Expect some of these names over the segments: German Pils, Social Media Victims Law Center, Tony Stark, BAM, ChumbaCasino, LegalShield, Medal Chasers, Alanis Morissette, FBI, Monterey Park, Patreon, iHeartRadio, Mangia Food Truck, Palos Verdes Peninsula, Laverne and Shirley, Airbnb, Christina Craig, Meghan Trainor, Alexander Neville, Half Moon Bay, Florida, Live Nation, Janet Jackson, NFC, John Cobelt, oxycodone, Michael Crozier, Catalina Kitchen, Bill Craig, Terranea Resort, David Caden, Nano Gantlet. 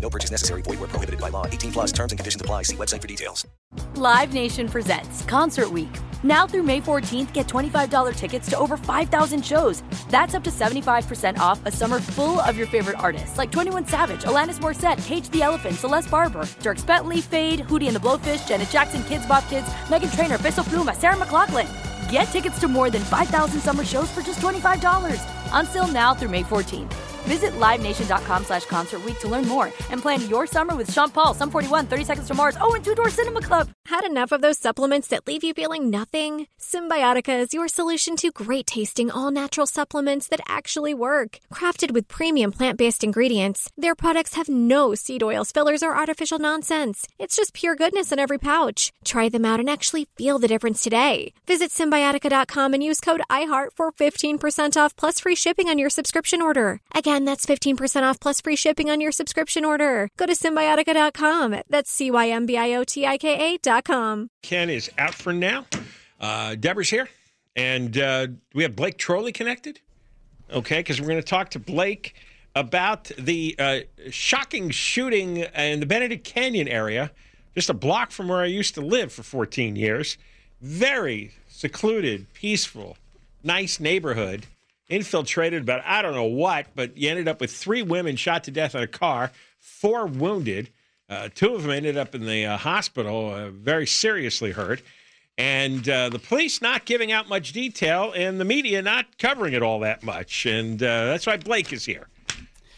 No purchase necessary. Void where prohibited by law. 18+ terms and conditions apply. See website for details. Live Nation presents Concert Week. Now through May 14th, get $25 tickets to over 5,000 shows. That's up to 75% off a summer full of your favorite artists, like 21 Savage, Alanis Morissette, Cage the Elephant, Celeste Barber, Dierks Bentley, Fade, Hootie and the Blowfish, Janet Jackson, Kids Bop Kids, Meghan Trainor, Bissell Pluma, Sarah McLachlan. Get tickets to more than 5,000 summer shows for just $25. Until now through May 14th. Visit LiveNation.com/Concert Week to learn more and plan your summer with Sean Paul, Sum 41, 30 Seconds to Mars, and Two Door Cinema Club. Had enough of those supplements that leave you feeling nothing? Symbiotica is your solution to great-tasting, all-natural supplements that actually work. Crafted with premium plant-based ingredients, their products have no seed oils, fillers, or artificial nonsense. It's just pure goodness in every pouch. Try them out and actually feel the difference today. Visit Symbiotica.com and use code IHEART for 15% off plus free shipping on your subscription order. Again, that's 15% off plus free shipping on your subscription order. Go to Symbiotica.com. That's CYMBIOTIKA.com. Ken is out for now. Deborah's here. And we have Blake Troli connected. Okay, because we're going to talk to Blake about the shocking shooting in the Benedict Canyon area, just a block from where I used to live for 14 years. Very secluded, peaceful, nice neighborhood. Infiltrated about I don't know what, but you ended up with three women shot to death in a car, four wounded. Two of them ended up in the hospital, very seriously hurt. And the police not giving out much detail and the media not covering it all that much. And that's why Blake is here.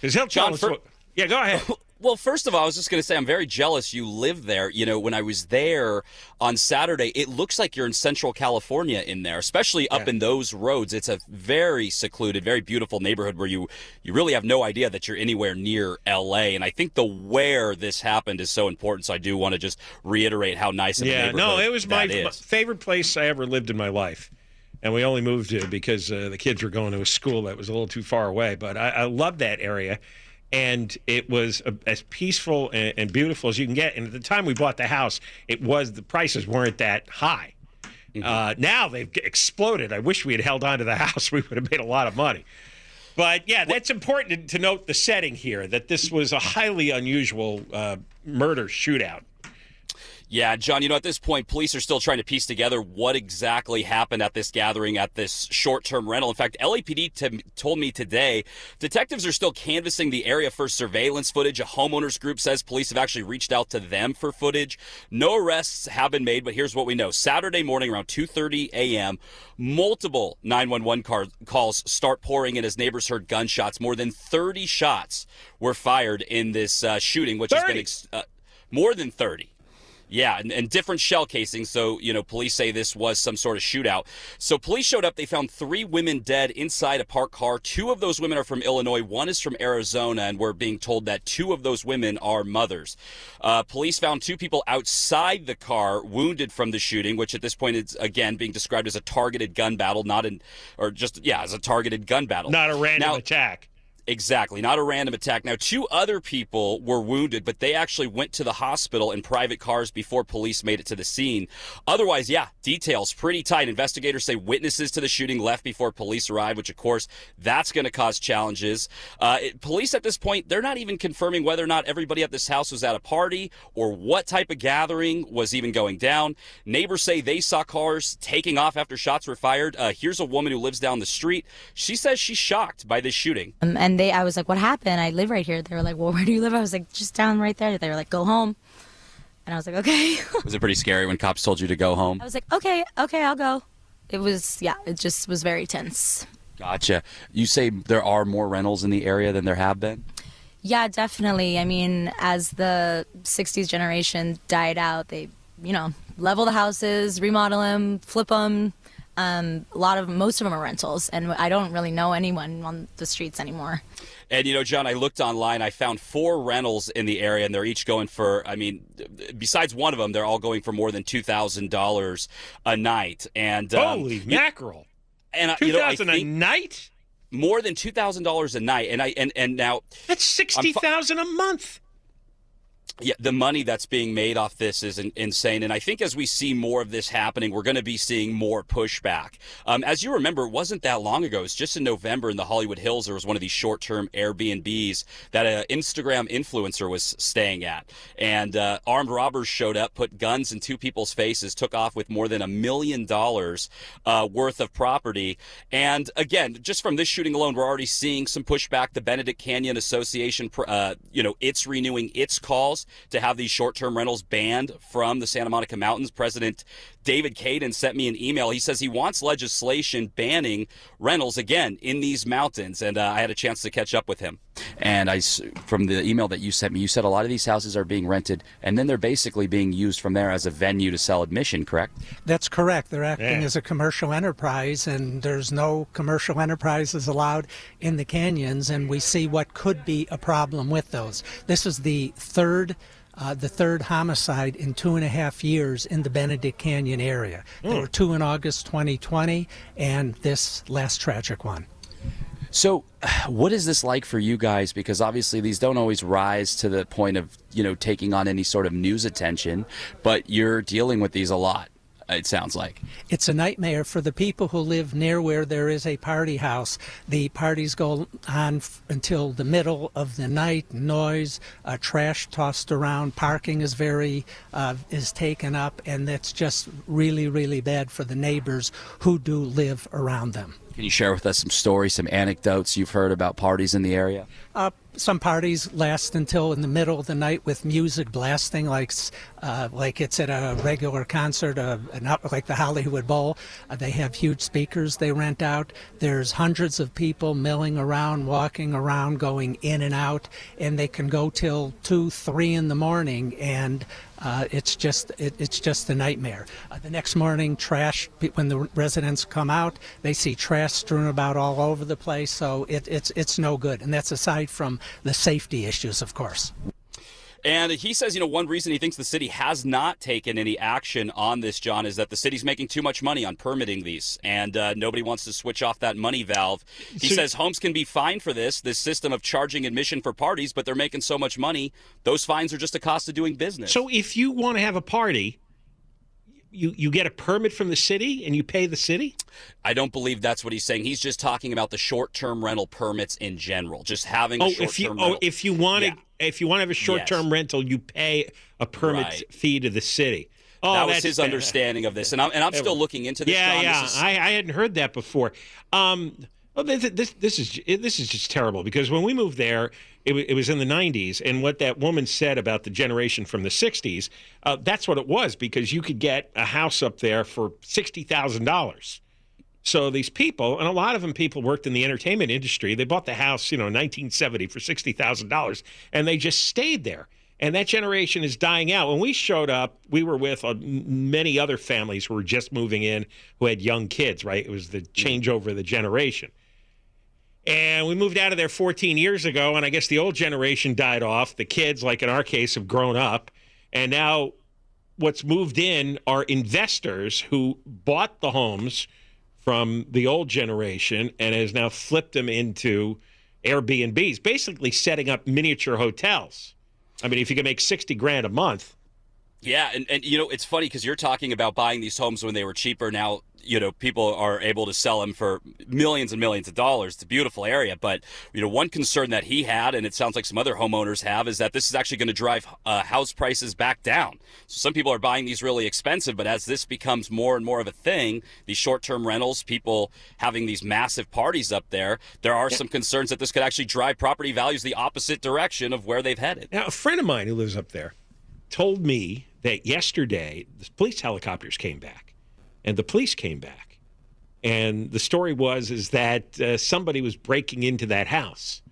Because he'll tell us what... Yeah, go ahead. Well, first of all, I was just going to say I'm very jealous you live there. You know, when I was there on Saturday, it looks like you're in Central California in there, especially up in those roads. It's a very secluded, very beautiful neighborhood where you really have no idea that you're anywhere near L.A. And I think the where this happened is so important, so I do want to just reiterate how nice of a neighborhood that is. Yeah, no, it was my favorite place I ever lived in my life. And we only moved to because the kids were going to a school that was a little too far away. But I loved that area. And it was as peaceful and beautiful as you can get. And at the time we bought the house, the prices weren't that high. Now they've exploded. I wish we had held on to the house. We would have made a lot of money. But, yeah, that's important to note the setting here, that this was a highly unusual murder shootout. Yeah, John, you know, at this point, police are still trying to piece together what exactly happened at this gathering, at this short-term rental. In fact, LAPD told me today detectives are still canvassing the area for surveillance footage. A homeowners group says police have actually reached out to them for footage. No arrests have been made, but here's what we know. Saturday morning around 2:30 a.m., multiple 911 calls start pouring in as neighbors heard gunshots. More than 30 shots were fired in this shooting, which has been more than 30. Yeah, and different shell casings. So, you know, police say this was some sort of shootout. So police showed up. They found three women dead inside a parked car. Two of those women are from Illinois. One is from Arizona. And we're being told that two of those women are mothers. Police found two people outside the car wounded from the shooting, which at this point is, again, being described as a targeted gun battle, as a targeted gun battle. Not a random attack. Exactly. Not a random attack. Now, two other people were wounded, but they actually went to the hospital in private cars before police made it to the scene. Otherwise, details pretty tight. Investigators say witnesses to the shooting left before police arrived, which, of course, that's going to cause challenges. Police at this point, they're not even confirming whether or not everybody at this house was at a party or what type of gathering was even going down. Neighbors say they saw cars taking off after shots were fired. Here's a woman who lives down the street. She says she's shocked by this shooting. And And I was like, what happened? I live right here. They were like, well, where do you live? I was like, just down right there. They were like, go home. And I was like, okay. Was it pretty scary when cops told you to go home? I was like, okay, I'll go. It was, yeah, it just was very tense. Gotcha. You say there are more rentals in the area than there have been? Yeah, definitely. I mean, as the 60s generation died out, they, level the houses, remodel them, flip them. Most of them are rentals, and I don't really know anyone on the streets anymore. And, John, I looked online. I found 4 rentals in the area, and they're each going for, besides one of them, they're all going for more than $2,000 a night. And holy mackerel. And $2,000 a night? More than $2,000 a night. And now that's $60,000 a month. Yeah, the money that's being made off this is insane. And I think as we see more of this happening, we're going to be seeing more pushback. As you remember, it wasn't that long ago. It was just in November in the Hollywood Hills. There was one of these short-term Airbnbs that an Instagram influencer was staying at. And armed robbers showed up, put guns in 2 people's faces, took off with more than $1 million worth of property. And again, just from this shooting alone, we're already seeing some pushback. The Benedict Canyon Association, it's renewing its calls to have these short-term rentals banned from the Santa Monica Mountains. President David Caden sent me an email. He says he wants legislation banning rentals again in these mountains. And I had a chance to catch up with him. And from the email that you sent me, you said a lot of these houses are being rented, and then they're basically being used from there as a venue to sell admission, correct? That's correct. They're acting as a commercial enterprise, and there's no commercial enterprises allowed in the canyons, and we see what could be a problem with those. This is the third homicide in 2.5 years in the Benedict Canyon area. There were 2 in August 2020, and this last tragic one. So what is this like for you guys? Because obviously these don't always rise to the point of, taking on any sort of news attention, but you're dealing with these a lot, it sounds like. It's a nightmare for the people who live near where there is a party house. The parties go on until the middle of the night, noise, trash tossed around, parking is is taken up, and that's just really, really bad for the neighbors who do live around them. Can you share with us some stories, some anecdotes you've heard about parties in the area? Some parties last until in the middle of the night with music blasting, like it's at a regular concert, like the Hollywood Bowl. They have huge speakers they rent out. There's hundreds of people milling around, walking around, going in and out, and they can go till 2, 3 in the morning, and it's just a nightmare. The next morning, trash. When the residents come out, they see trash strewn about all over the place. So it's no good, and that's aside from the safety issues, of course. And he says, one reason he thinks the city has not taken any action on this, John, is that the city's making too much money on permitting these, and nobody wants to switch off that money valve. He says homes can be fined for this system of charging admission for parties, but they're making so much money, those fines are just a cost of doing business. So if you want to have a party, you get a permit from the city and you pay the city? I don't believe that's what he's saying. He's just talking about the short-term rental permits in general, just having a short-term rental. If you want to have a short-term rental, you pay a permit fee to the city. Oh, that was his understanding of this, and I'm still looking into this. Yeah, John. This is... I hadn't heard that before. This is just terrible, because when we moved there, it was in the 90s, and what that woman said about the generation from the 60s, that's what it was, because you could get a house up there for $60,000. So these people, and a lot of them people worked in the entertainment industry, they bought the house, in 1970 for $60,000, and they just stayed there. And that generation is dying out. When we showed up, we were with many other families who were just moving in who had young kids, right? It was the changeover of the generation. And we moved out of there 14 years ago, and I guess the old generation died off. The kids, like in our case, have grown up. And now what's moved in are investors who bought the homes from the old generation and has now flipped them into Airbnbs, basically setting up miniature hotels. I mean, if you can make $60,000 a month. Yeah, and it's funny because you're talking about buying these homes when they were cheaper. Now you know, people are able to sell them for millions and millions of dollars. It's a beautiful area. But, you know, one concern that he had, and it sounds like some other homeowners have, is that this is actually going to drive house prices back down. So some people are buying these really expensive, but as this becomes more and more of a thing, these short-term rentals, people having these massive parties up there, there are some concerns that this could actually drive property values the opposite direction of where they've headed. Now, a friend of mine who lives up there told me that yesterday the police helicopters came back, and the police came back, and the story was is that somebody was breaking into that house,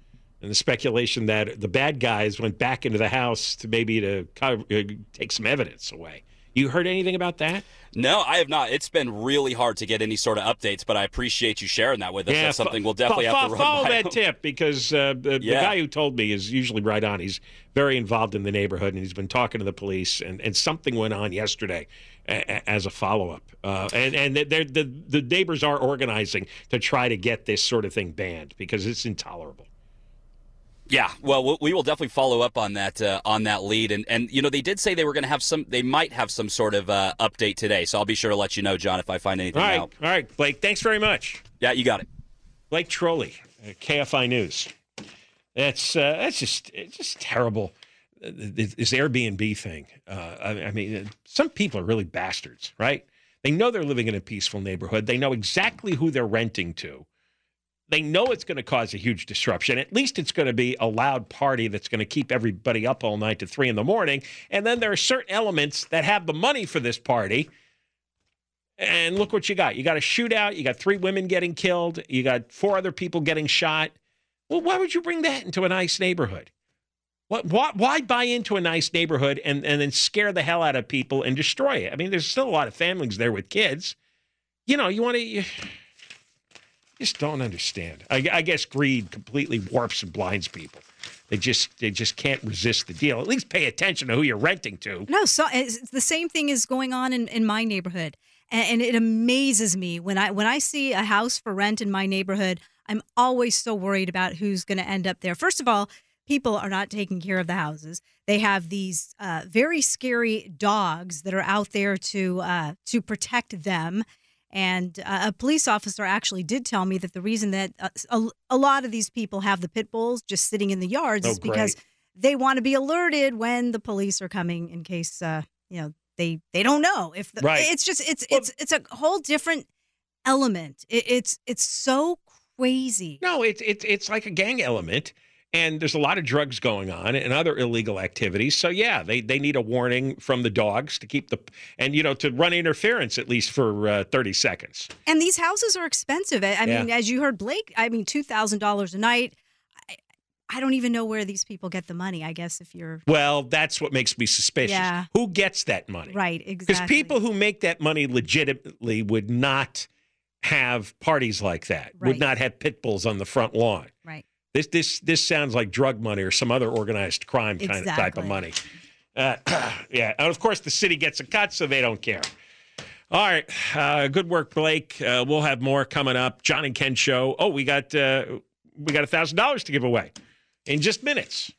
and the speculation that the bad guys went back into the house to maybe to take some evidence away. You heard anything about that? No, I have not. It's been really hard to get any sort of updates, but I appreciate you sharing that with us. Yeah, that's something we'll definitely have to run by. Follow that tip, because the guy who told me is usually right on. He's very involved in the neighborhood, and he's been talking to the police, and something went on yesterday as a follow-up. And the neighbors are organizing to try to get this sort of thing banned, because it's intolerable. Yeah, well, we will definitely follow up on that lead, and you know they did say they were going to have some, they might have some sort of update today, so I'll be sure to let you know, John, if I find anything out. All right, Blake, thanks very much. Yeah, you got it. Blake Troli, KFI News. That's just terrible. This Airbnb thing. I mean, some people are really bastards, right? They know they're living in a peaceful neighborhood. They know exactly who they're renting to. They know it's going to cause a huge disruption. At least it's going to be a loud party that's going to keep everybody up all night to 3 in the morning. And then there are certain elements that have the money for this party. And look what you got. You got a shootout. You got 3 women getting killed. You got 4 other people getting shot. Well, why would you bring that into a nice neighborhood? Why buy into a nice neighborhood and then scare the hell out of people and destroy it? I mean, there's still a lot of families there with kids. You know, you want to... Just don't understand. I guess greed completely warps and blinds people. They just can't resist the deal. At least pay attention to who you're renting to. No, so it's the same thing is going on in my neighborhood, and it amazes me when I see a house for rent in my neighborhood. I'm always so worried about who's going to end up there. First of all, people are not taking care of the houses. They have these very scary dogs that are out there to protect them. And a police officer actually did tell me that the reason that a lot of these people have the pit bulls just sitting in the yards is because they want to be alerted when the police are coming in case, you know, they don't know if the, it's just it's a whole different element. It's so crazy. No, it's like a gang element. And there's a lot of drugs going on and other illegal activities. So, yeah, they need a warning from the dogs to keep the – and, you know, to run interference at least for 30 seconds. And these houses are expensive. I mean, as you heard, Blake, I mean, $2,000 a night. I don't even know where these people get the money, I guess, if you're – Well, that's what makes me suspicious. Yeah. Who gets that money? Right, exactly. Because people who make that money legitimately would not have parties like that, would not have pit bulls on the front lawn. Right. This sounds like drug money or some other organized crime kind of type of money. Yeah, and of course the city gets a cut, so they don't care. All right, good work, Blake. We'll have more coming up. John and Ken show. Oh, we got $1,000 to give away in just minutes.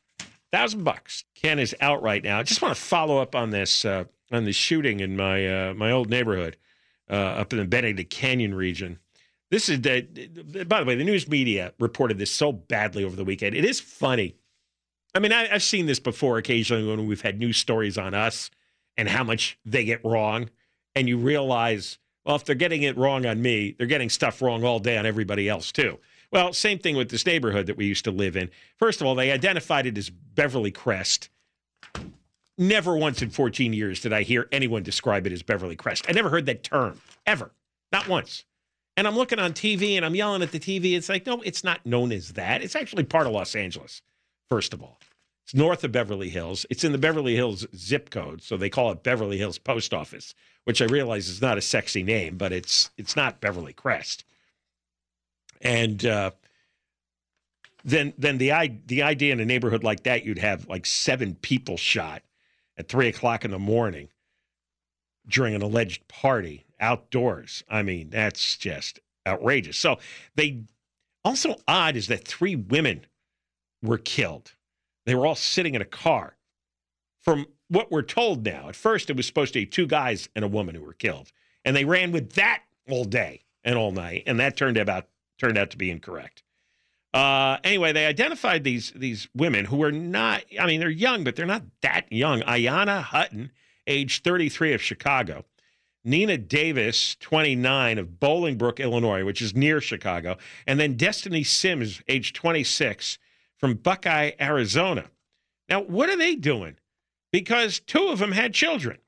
$1,000. Ken is out right now. I just want to follow up on this on the shooting in my my old neighborhood up in the Benedict Canyon region. This is, by the way, the news media reported this so badly over the weekend. It is funny. I mean, I've seen this before occasionally when we've had news stories on us and how much they get wrong. And you realize, well, if they're getting it wrong on me, they're getting stuff wrong all day on everybody else, too. Well, same thing with this neighborhood that we used to live in. First of all, they identified it as Beverly Crest. Never once in 14 years did I hear anyone describe it as Beverly Crest. I never heard that term, ever. Not once. And I'm looking on TV, and I'm yelling at the TV. It's like, no, it's not known as that. It's actually part of Los Angeles, first of all. It's north of Beverly Hills. It's in the Beverly Hills zip code, so they call it Beverly Hills Post Office, which I realize is not a sexy name, but it's not Beverly Crest. And then the idea in a neighborhood like that, you'd have like 7 people shot at 3 o'clock in the morning during an alleged party. Outdoors. I mean, that's just outrageous. So they also odd is that 3 women were killed. They were all sitting in a car. From what we're told now, at first it was supposed to be 2 guys and a woman who were killed. And they ran with that all day and all night, and that turned out to be incorrect. Anyway, they identified these women who were not, I mean, they're young, but they're not that young. Ayana Hutton, age 33, of Chicago. Nina Davis, 29, of Bolingbrook, Illinois, which is near Chicago. And then Destiny Sims, age 26, from Buckeye, Arizona. Now, what are they doing? Because two of them had children.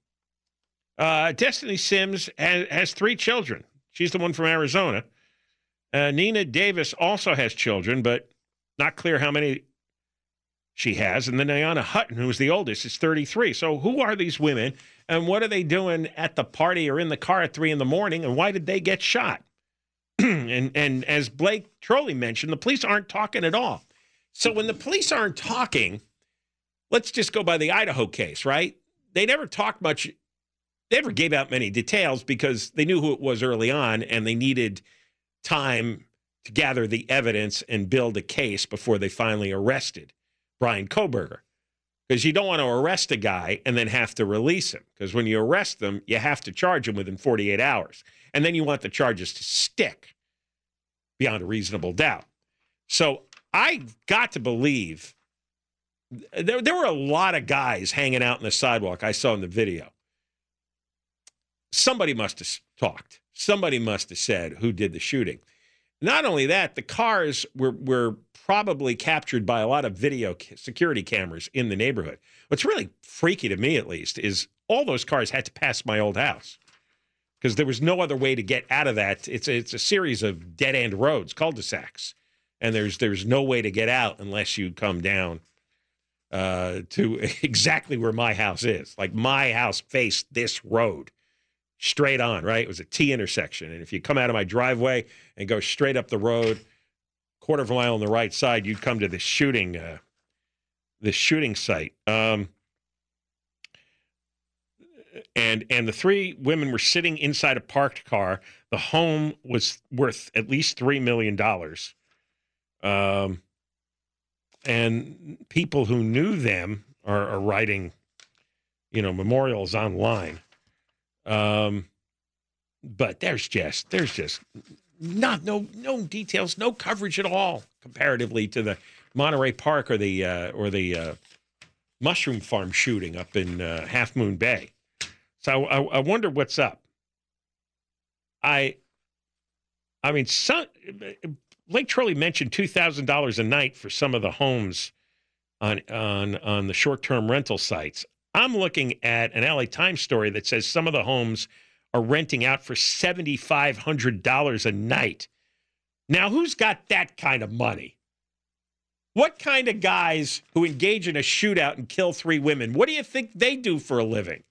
Destiny Sims has three children. She's the one from Arizona. Nina Davis also has children, but not clear how many she has. And then Ayana Hutton, who is the oldest, is 33. So who are these women, and what are they doing at the party or in the car at 3 in the morning, and why did they get shot? and as Blake Troli mentioned, the police aren't talking at all. So when the police aren't talking, let's just go by the Idaho case, right? They never talked much. They never gave out many details because they knew who it was early on, and they needed time to gather the evidence and build a case before they finally arrested Bryan Kohberger. Because you don't want to arrest a guy and then have to release him. Because when you arrest them, you have to charge him within 48 hours. And then you want the charges to stick beyond a reasonable doubt. So I got to believe there were a lot of guys hanging out on the sidewalk. I saw in the video. Somebody must have talked. Somebody must have said who did the shooting. Not only that, the cars were probably captured by a lot of video security cameras in the neighborhood. What's really freaky to me, at least, is all those cars had to pass my old house because there was no other way to get out of that. It's a series of dead-end roads, cul-de-sacs, and there's no way to get out unless you come down to exactly where my house is. Like, my house faced this road. Straight on, right? It was a T intersection. And if you come out of my driveway and go straight up the road, quarter of a mile on the right side, you'd come to the shooting site. And the three women were sitting inside a parked car. The home was worth at least $3 million. And people who knew them are writing, memorials online. But there's just no details, no coverage at all comparatively to the Monterey Park or the mushroom farm shooting up in Half Moon Bay. So I wonder what's up. I mean, Blake Troli mentioned $2,000 a night for some of the homes on the short-term rental sites. I'm looking at an LA Times story that says some of the homes are renting out for $7,500 a night. Now, who's got that kind of money? What kind of guys who engage in a shootout and kill three women, what do you think they do for a living?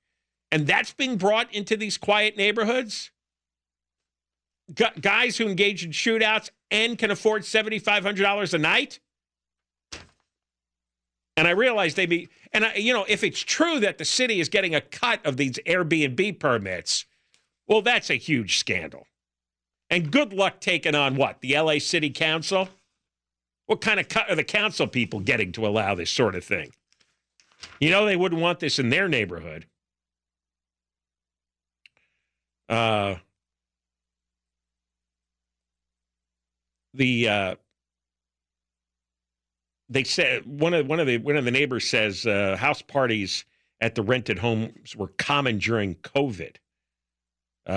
And that's being brought into these quiet neighborhoods? Guys who engage in shootouts and can afford $7,500 a night? And I realize if it's true that the city is getting a cut of these Airbnb permits, well, that's a huge scandal. And good luck taking on what? The LA City Council? What kind of cut are the council people getting to allow this sort of thing? They wouldn't want this in their neighborhood. They said one of the neighbors says house parties at the rented homes were common during COVID,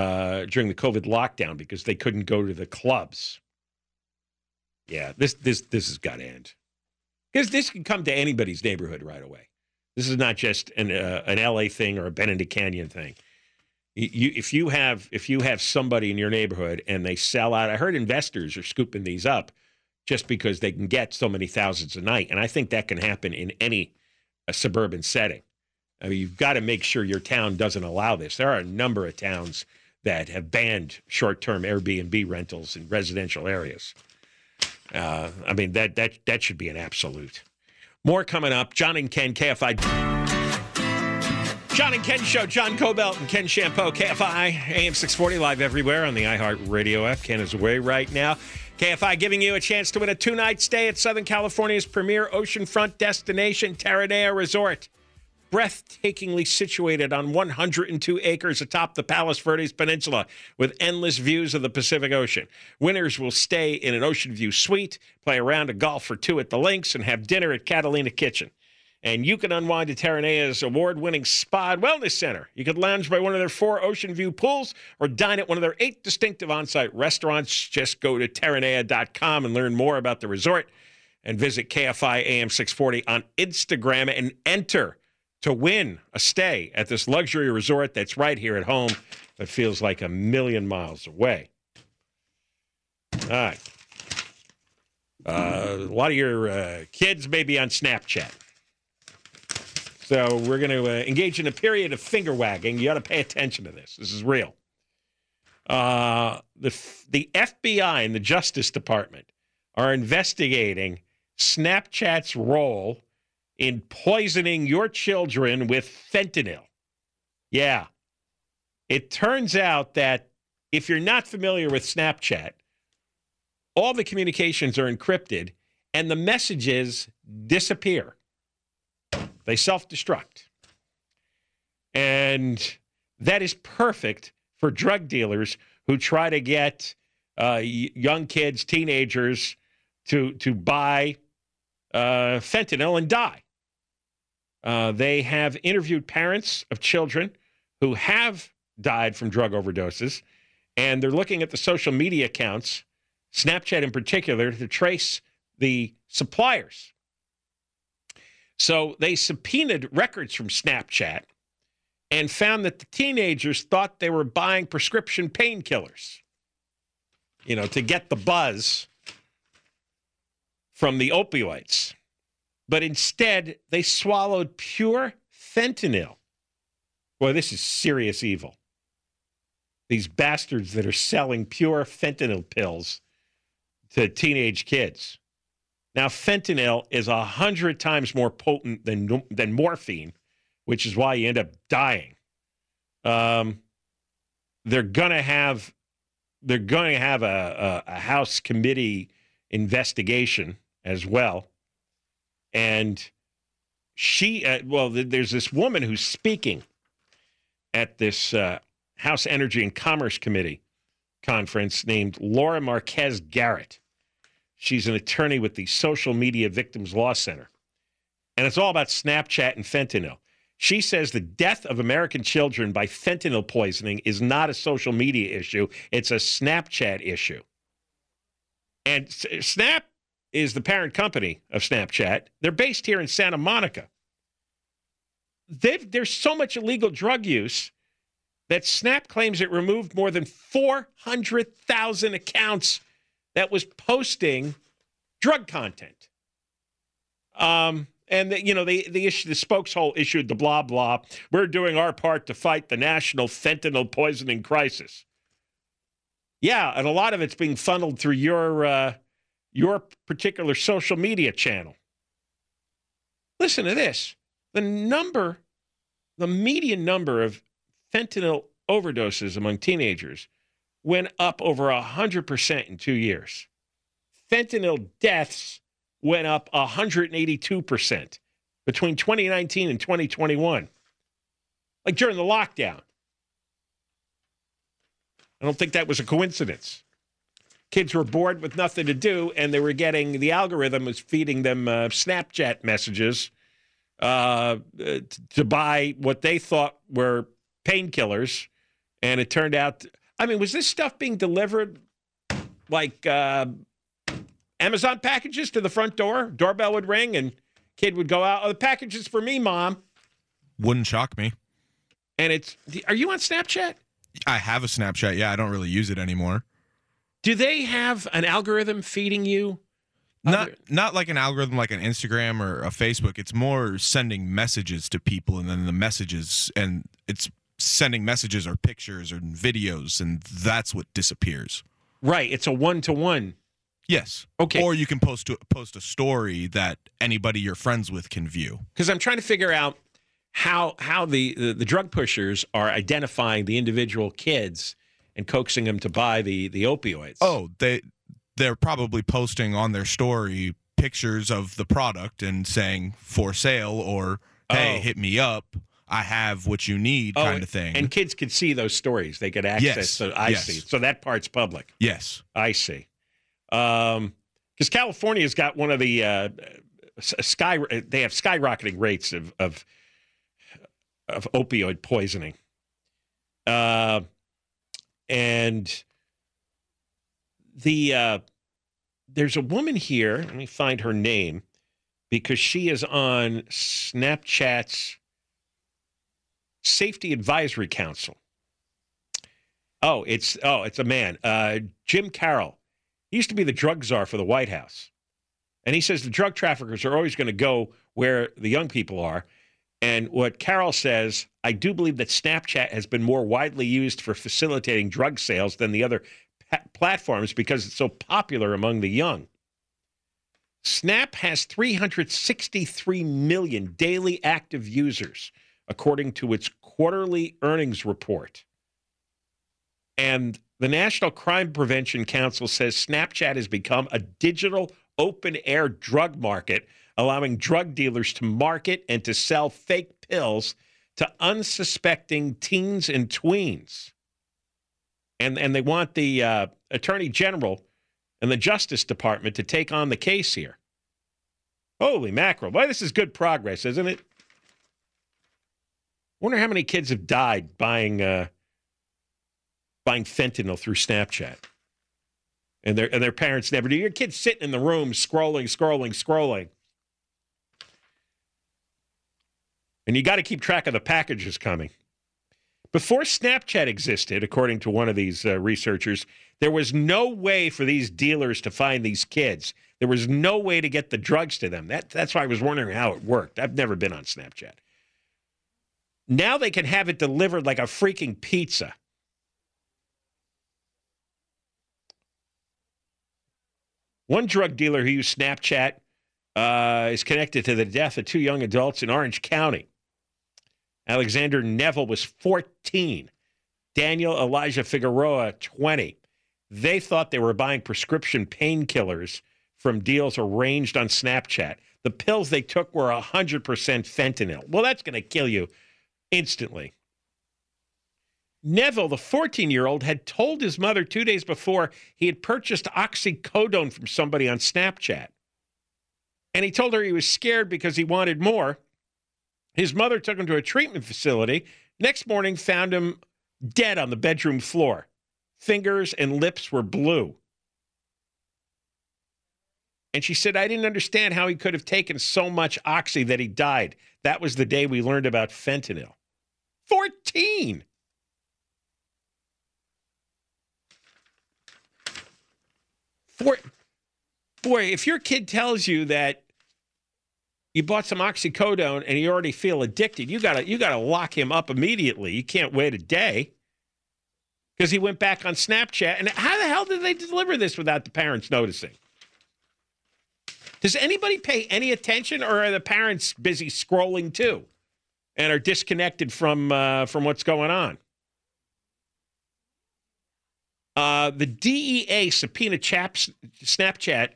during the COVID lockdown because they couldn't go to the clubs. Yeah, this has got to end because this can come to anybody's neighborhood right away. This is not just an LA thing or a Benedict Canyon thing. If you have somebody in your neighborhood and they sell out, I heard investors are scooping these up. Just because they can get so many thousands a night. And I think that can happen in any suburban setting. I mean, you've got to make sure your town doesn't allow this. There are a number of towns that have banned short-term Airbnb rentals in residential areas. I mean, that should be an absolute. More coming up. John and Ken, KFI. John and Ken Show. John Cobelt and Ken Champeau, KFI. AM 640 live everywhere on the iHeartRadio app. Ken is away right now. KFI giving you a chance to win a 2-night stay at Southern California's premier oceanfront destination, Terranea Resort. breathtakingly situated on 102 acres atop the Palos Verdes Peninsula with endless views of the Pacific Ocean. Winners will stay in an Ocean View suite, play a round of golf or two at the links, and have dinner at Catalina Kitchen. And you can unwind at Terranea's award-winning spa and wellness center. You could lounge by one of their 4 Ocean View pools or dine at one of their 8 distinctive on-site restaurants. Just go to Terranea.com and learn more about the resort. And visit KFI AM 640 on Instagram and enter to win a stay at this luxury resort that's right here at home that feels like a million miles away. All right. A lot of your kids may be on Snapchat. So we're going to engage in a period of finger wagging. You ought to pay attention to this. This is real. The FBI and the Justice Department are investigating Snapchat's role in poisoning your children with fentanyl. Yeah. It turns out that if you're not familiar with Snapchat, all the communications are encrypted and the messages disappear. They self-destruct. And that is perfect for drug dealers who try to get young kids, teenagers, to buy fentanyl and die. They have interviewed parents of children who have died from drug overdoses, and they're looking at the social media accounts, Snapchat in particular, to trace the suppliers. So they subpoenaed records from Snapchat and found that the teenagers thought they were buying prescription painkillers, you know, to get the buzz from the opioids. But instead, they swallowed pure fentanyl. Boy, this is serious evil. These bastards that are selling pure fentanyl pills to teenage kids. Now, fentanyl is 100 times more potent than morphine, which is why you end up dying. They're going to have a House committee investigation as well. And she, there's this woman who's speaking at this House Energy and Commerce Committee conference named Laura Marquez Garrett. She's an attorney with the Social Media Victims Law Center. And it's all about Snapchat and fentanyl. She says the death of American children by fentanyl poisoning is not a social media issue. It's a Snapchat issue. And Snap is the parent company of Snapchat. They're based here in Santa Monica. There's so much illegal drug use that Snap claims it removed more than 400,000 accounts that was posting drug content. The Spokeshole issued the blah, blah. We're doing our part to fight the national fentanyl poisoning crisis. Yeah, and a lot of it's being funneled through your particular social media channel. Listen to this. The median number of fentanyl overdoses among teenagers went up over 100% in 2 years. Fentanyl deaths went up 182% between 2019 and 2021, like during the lockdown. I don't think that was a coincidence. Kids were bored with nothing to do, and they were getting, the algorithm was feeding them Snapchat messages to buy what they thought were painkillers, and it turned out... I mean, was this stuff being delivered like Amazon packages to the front door? Doorbell would ring and kid would go out, "Oh, the package is for me, Mom." Wouldn't shock me. And are you on Snapchat? I have a Snapchat. Yeah, I don't really use it anymore. Do they have an algorithm feeding you? Not like an algorithm like an Instagram or a Facebook. It's more sending messages to people, and then the messages, and it's sending messages or pictures or videos, and that's what disappears. Right. It's a one-to-one. Yes. Okay. Or you can post a story that anybody you're friends with can view. Because I'm trying to figure out how the drug pushers are identifying the individual kids and coaxing them to buy the opioids. Oh, they're probably posting on their story pictures of the product and saying, for sale, or hey, hit me up. I have what you need kind of thing. And kids could see those stories. They could access. Yes. So I see. So that part's public. Yes. I see. Because California's got one of the they have skyrocketing rates of opioid poisoning. And the there's a woman here. Let me find her name, because she is on Snapchat's Safety Advisory Council. It's a man, Jim Carroll. He used to be the drug czar for the White House. And he says the drug traffickers are always going to go where the young people are. And what Carroll says, I do believe that Snapchat has been more widely used for facilitating drug sales than the other platforms because it's so popular among the young. Snap has 363 million daily active users, according to its quarterly earnings report. And the National Crime Prevention Council says Snapchat has become a digital open-air drug market, allowing drug dealers to market and to sell fake pills to unsuspecting teens and tweens. And they want the Attorney General and the Justice Department to take on the case here. Holy mackerel. Boy, this is good progress, isn't it? Wonder how many kids have died buying fentanyl through Snapchat. And their parents never do. Your kid's sitting in the room scrolling. And you got to keep track of the packages coming. Before Snapchat existed, according to one of these researchers, there was no way for these dealers to find these kids. There was no way to get the drugs to them. That's why I was wondering how it worked. I've never been on Snapchat. Now they can have it delivered like a freaking pizza. One drug dealer who used Snapchat is connected to the death of two young adults in Orange County. Alexander Neville was 14. Daniel Elijah Figueroa, 20. They thought they were buying prescription painkillers from deals arranged on Snapchat. The pills they took were 100% fentanyl. Well, that's going to kill you instantly. Neville, the 14-year-old, had told his mother 2 days before he had purchased oxycodone from somebody on Snapchat. And he told her he was scared because he wanted more. His mother took him to a treatment facility. Next morning, found him dead on the bedroom floor. Fingers and lips were blue. And she said, I didn't understand how he could have taken so much oxy that he died. That was the day we learned about fentanyl. 14! Boy, if your kid tells you that you bought some oxycodone and you already feel addicted, you gotta lock him up immediately. You can't wait a day because he went back on Snapchat. And how the hell did they deliver this without the parents noticing? Does anybody pay any attention, or are the parents busy scrolling too and are disconnected from what's going on? The DEA subpoenaed Snapchat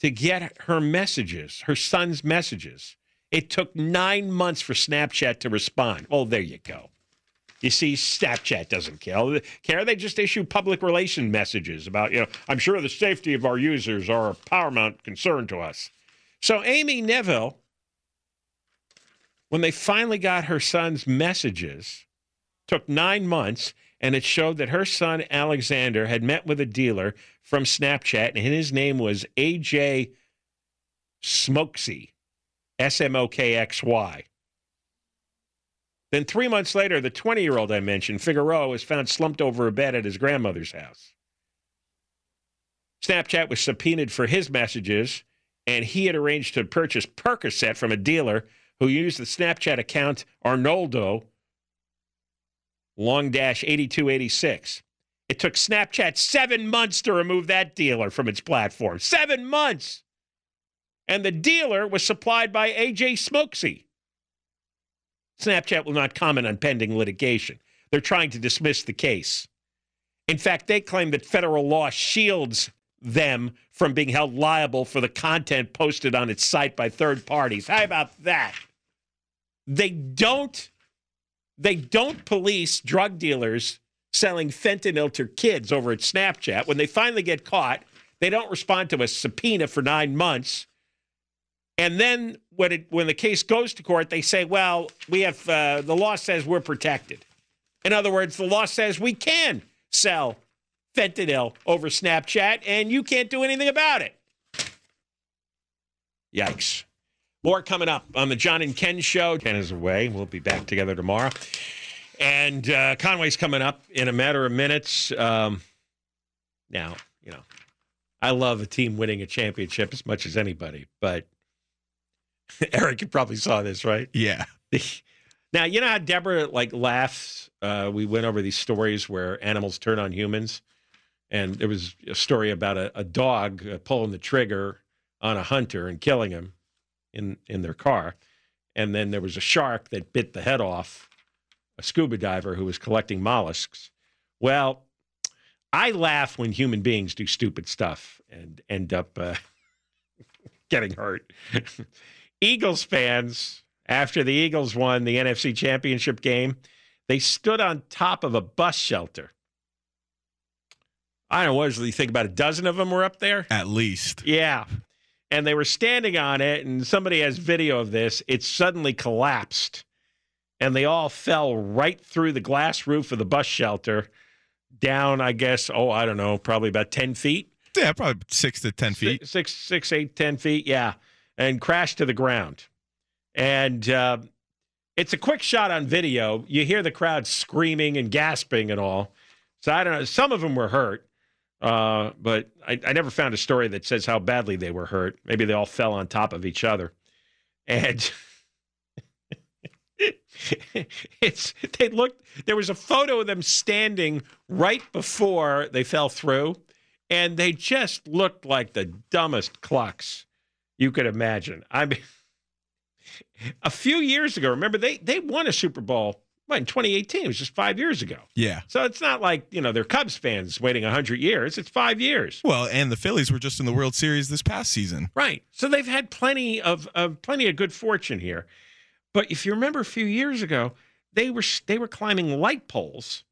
to get her messages, her son's messages. It took 9 months for Snapchat to respond. Oh, there you go. You see, Snapchat doesn't care. They just issue public relation messages about, I'm sure the safety of our users are a paramount concern to us. So Amy Neville, when they finally got her son's messages, took 9 months. And it showed that her son, Alexander, had met with a dealer from Snapchat, and his name was AJ Smokesy, S-M-O-K-X-Y. Then 3 months later, the 20-year-old I mentioned, Figueroa, was found slumped over a bed at his grandmother's house. Snapchat was subpoenaed for his messages, and he had arranged to purchase Percocet from a dealer who used the Snapchat account Arnoldo, _8286. It took Snapchat 7 months to remove that dealer from its platform. 7 months! And the dealer was supplied by AJ Smokesy. Snapchat will not comment on pending litigation. They're trying to dismiss the case. In fact, they claim that federal law shields them from being held liable for the content posted on its site by third parties. How about that? They don't police drug dealers selling fentanyl to kids over at Snapchat. When they finally get caught, they don't respond to a subpoena for 9 months. And then when the case goes to court, they say, well, we have the law says we're protected. In other words, the law says we can sell fentanyl over Snapchat, and you can't do anything about it. Yikes. More coming up on the John and Ken Show. Ken is away. We'll be back together tomorrow. And Conway's coming up in a matter of minutes. Now, you know, I love a team winning a championship as much as anybody, but Eric, you probably saw this, right? Yeah. Now, you know how Deborah, like, laughs? We went over these stories where animals turn on humans, and there was a story about a dog pulling the trigger on a hunter and killing him in their car, and then there was a shark that bit the head off a scuba diver who was collecting mollusks. Well, I laugh when human beings do stupid stuff and end up getting hurt. Eagles fans, after the Eagles won the NFC Championship game, they stood on top of a bus shelter. I don't know, what do you think, about a dozen of them were up there? At least. Yeah. And they were standing on it, and somebody has video of this. It suddenly collapsed, and they all fell right through the glass roof of the bus shelter down, I guess, I don't know, probably about 10 feet. Yeah, probably 6 to 10 feet. Six, 8, 10 feet, yeah, and crashed to the ground. And it's a quick shot on video. You hear the crowd screaming and gasping and all. So I don't know. Some of them were hurt, but I never found a story that says how badly they were hurt. Maybe they all fell on top of each other. And there was a photo of them standing right before they fell through, and they just looked like the dumbest clucks you could imagine. I mean, a few years ago, remember, they won a Super Bowl in 2018. It was just 5 years ago. Yeah. So it's not like, you know, they're Cubs fans waiting 100 years. It's 5 years. Well, and the Phillies were just in the World Series this past season. Right. So they've had plenty of good fortune here. But if you remember a few years ago, they were climbing light poles,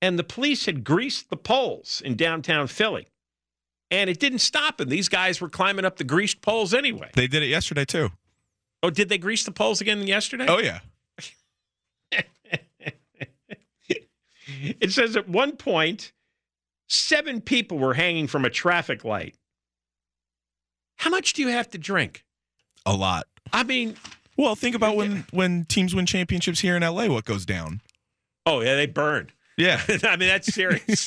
and the police had greased the poles in downtown Philly. And it didn't stop them. These guys were climbing up the greased poles anyway. They did it yesterday, too. Oh, did they grease the poles again yesterday? Oh, yeah. It says at one point, 7 people were hanging from a traffic light. How much do you have to drink? A lot. I mean... Well, think about when teams win championships here in L.A., what goes down? Oh, yeah, they burn. Yeah. I mean, that's serious.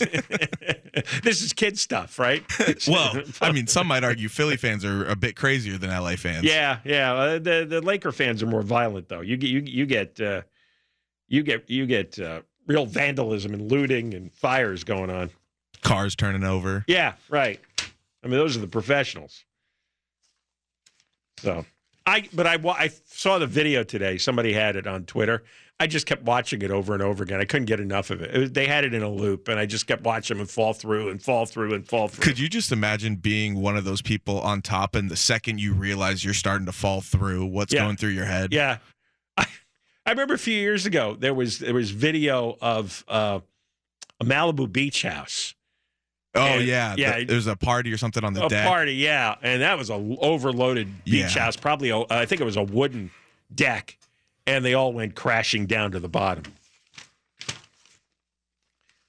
This is kid stuff, right? Well, I mean, some might argue Philly fans are a bit crazier than L.A. fans. Yeah. The Laker fans are more violent, though. You get real vandalism and looting and fires going on. Cars turning over. Yeah, right. I mean, those are the professionals. So... I saw the video today. Somebody had it on Twitter. I just kept watching it over and over again. I couldn't get enough of it. They had it in a loop, and I just kept watching them fall through. Could you just imagine being one of those people on top, and the second you realize you're starting to fall through, what's going through your head? Yeah. I remember a few years ago, there was video of a Malibu beach house. Oh, yeah. There's a party or something on the deck. A party, yeah. And that was an overloaded beach house. Probably, I think it was a wooden deck. And they all went crashing down to the bottom.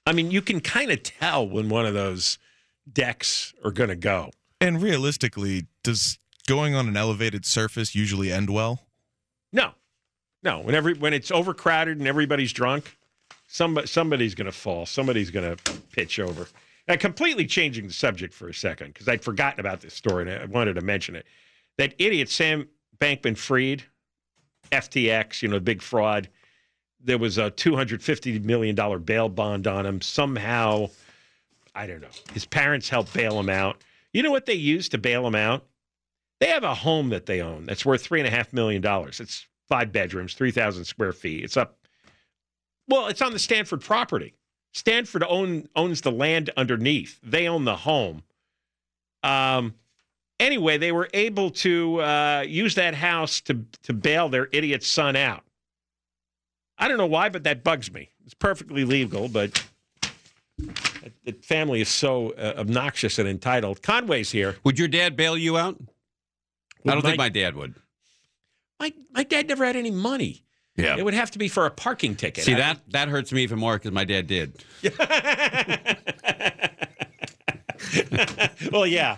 I mean, you can kind of tell when one of those decks are going to go. And realistically, does going on an elevated surface usually end well? No. When it's overcrowded and everybody's drunk, somebody's going to fall. Somebody's going to pitch over. Now, completely changing the subject for a second, because I'd forgotten about this story, and I wanted to mention it. That idiot Sam Bankman-Fried, FTX, the big fraud, there was a $250 million bail bond on him. Somehow, I don't know, his parents helped bail him out. You know what they used to bail him out? They have a home that they own that's worth $3.5 million. It's 5 bedrooms, 3,000 square feet. It's on the Stanford property. Stanford owns the land underneath. They own the home. Anyway, they were able to use that house to bail their idiot son out. I don't know why, but that bugs me. It's perfectly legal, but the family is so obnoxious and entitled. Conway's here. Would your dad bail you out? Well, I don't think my dad would. My dad never had any money. Yeah. It would have to be for a parking ticket. See, that hurts me even more because my dad did. Well, yeah.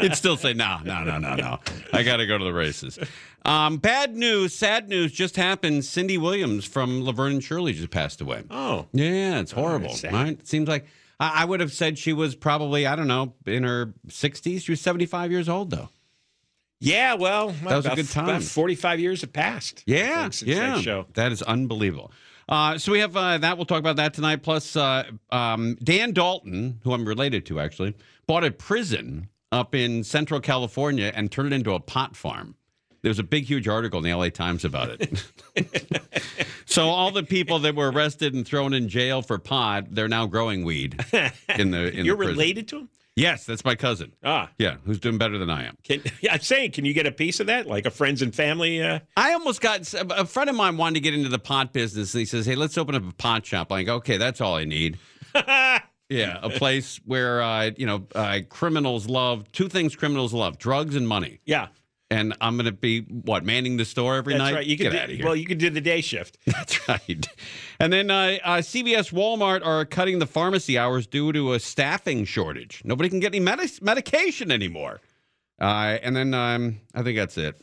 He'd still say, no. I got to go to the races. Bad news, sad news just happened. Cindy Williams from Laverne and Shirley just passed away. Oh. Yeah, it's horrible. Oh, right? It seems like I would have said she was probably, I don't know, in her 60s. She was 75 years old, though. Yeah, well, that was a good time. About 45 years have passed. Yeah, that show. That is unbelievable. So we have that. We'll talk about that tonight. Plus, Dan Dalton, who I'm related to, actually, bought a prison up in Central California and turned it into a pot farm. There's a big, huge article in the LA Times about it. So all the people that were arrested and thrown in jail for pot, they're now growing weed in the prison. You're related to him? Yes, that's my cousin. Ah. Yeah, who's doing better than I am. I'm saying, can you get a piece of that? Like a friends and family? I almost got, a friend of mine wanted to get into the pot business, and he says, hey, let's open up a pot shop. I'm like, okay, that's all I need. Yeah, a place where, criminals love, two things criminals love, drugs and money. Yeah. And I'm going to be, manning the store every night? That's right. You could get out of here. Well, you could do the day shift. That's right. And then CVS, Walmart are cutting the pharmacy hours due to a staffing shortage. Nobody can get any medication anymore. And then I think that's it.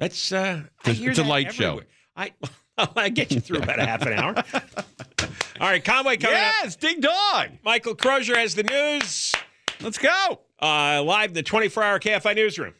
That's it's a light show. I get you through about a half an hour. All right, Conway coming up. Yes, Dig Dog. Michael Crozier has the news. Let's go. Live in the 24-hour KFI newsroom.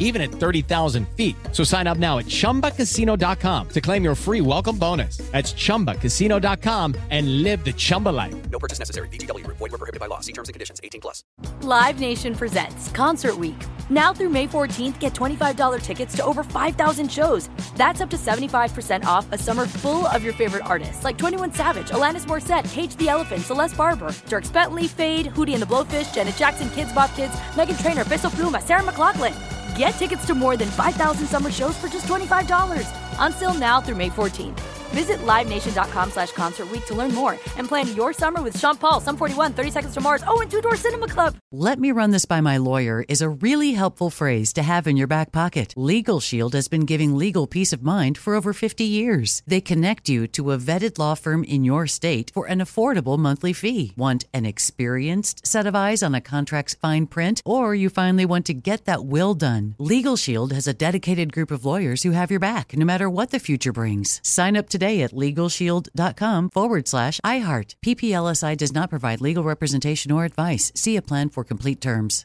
even at 30,000 feet. So sign up now at ChumbaCasino.com to claim your free welcome bonus. That's ChumbaCasino.com and live the Chumba life. No purchase necessary. VGW. Void where prohibited by law. See terms and conditions. 18+. Live Nation presents Concert Week. Now through May 14th, get $25 tickets to over 5,000 shows. That's up to 75% off a summer full of your favorite artists like 21 Savage, Alanis Morissette, Cage the Elephant, Celeste Barber, Dierks Bentley, Fade, Hootie and the Blowfish, Janet Jackson, Kidz Bop Kids, Meghan Trainor, Bissell Pluma, Sarah McLachlan. Get tickets to more than 5,000 summer shows for just $25. Until now through May 14th. Visit LiveNation.com/Concert Week to learn more and plan your summer with Sean Paul, Sum 41, 30 Seconds to Mars, and Two Door Cinema Club. Let me run this by my lawyer is a really helpful phrase to have in your back pocket. LegalShield has been giving legal peace of mind for over 50 years. They connect you to a vetted law firm in your state for an affordable monthly fee. Want an experienced set of eyes on a contract's fine print, or you finally want to get that will done? LegalShield has a dedicated group of lawyers who have your back, no matter what the future brings. Sign up today at LegalShield.com/iHeart. PPLSI does not provide legal representation or advice. See a plan for complete terms.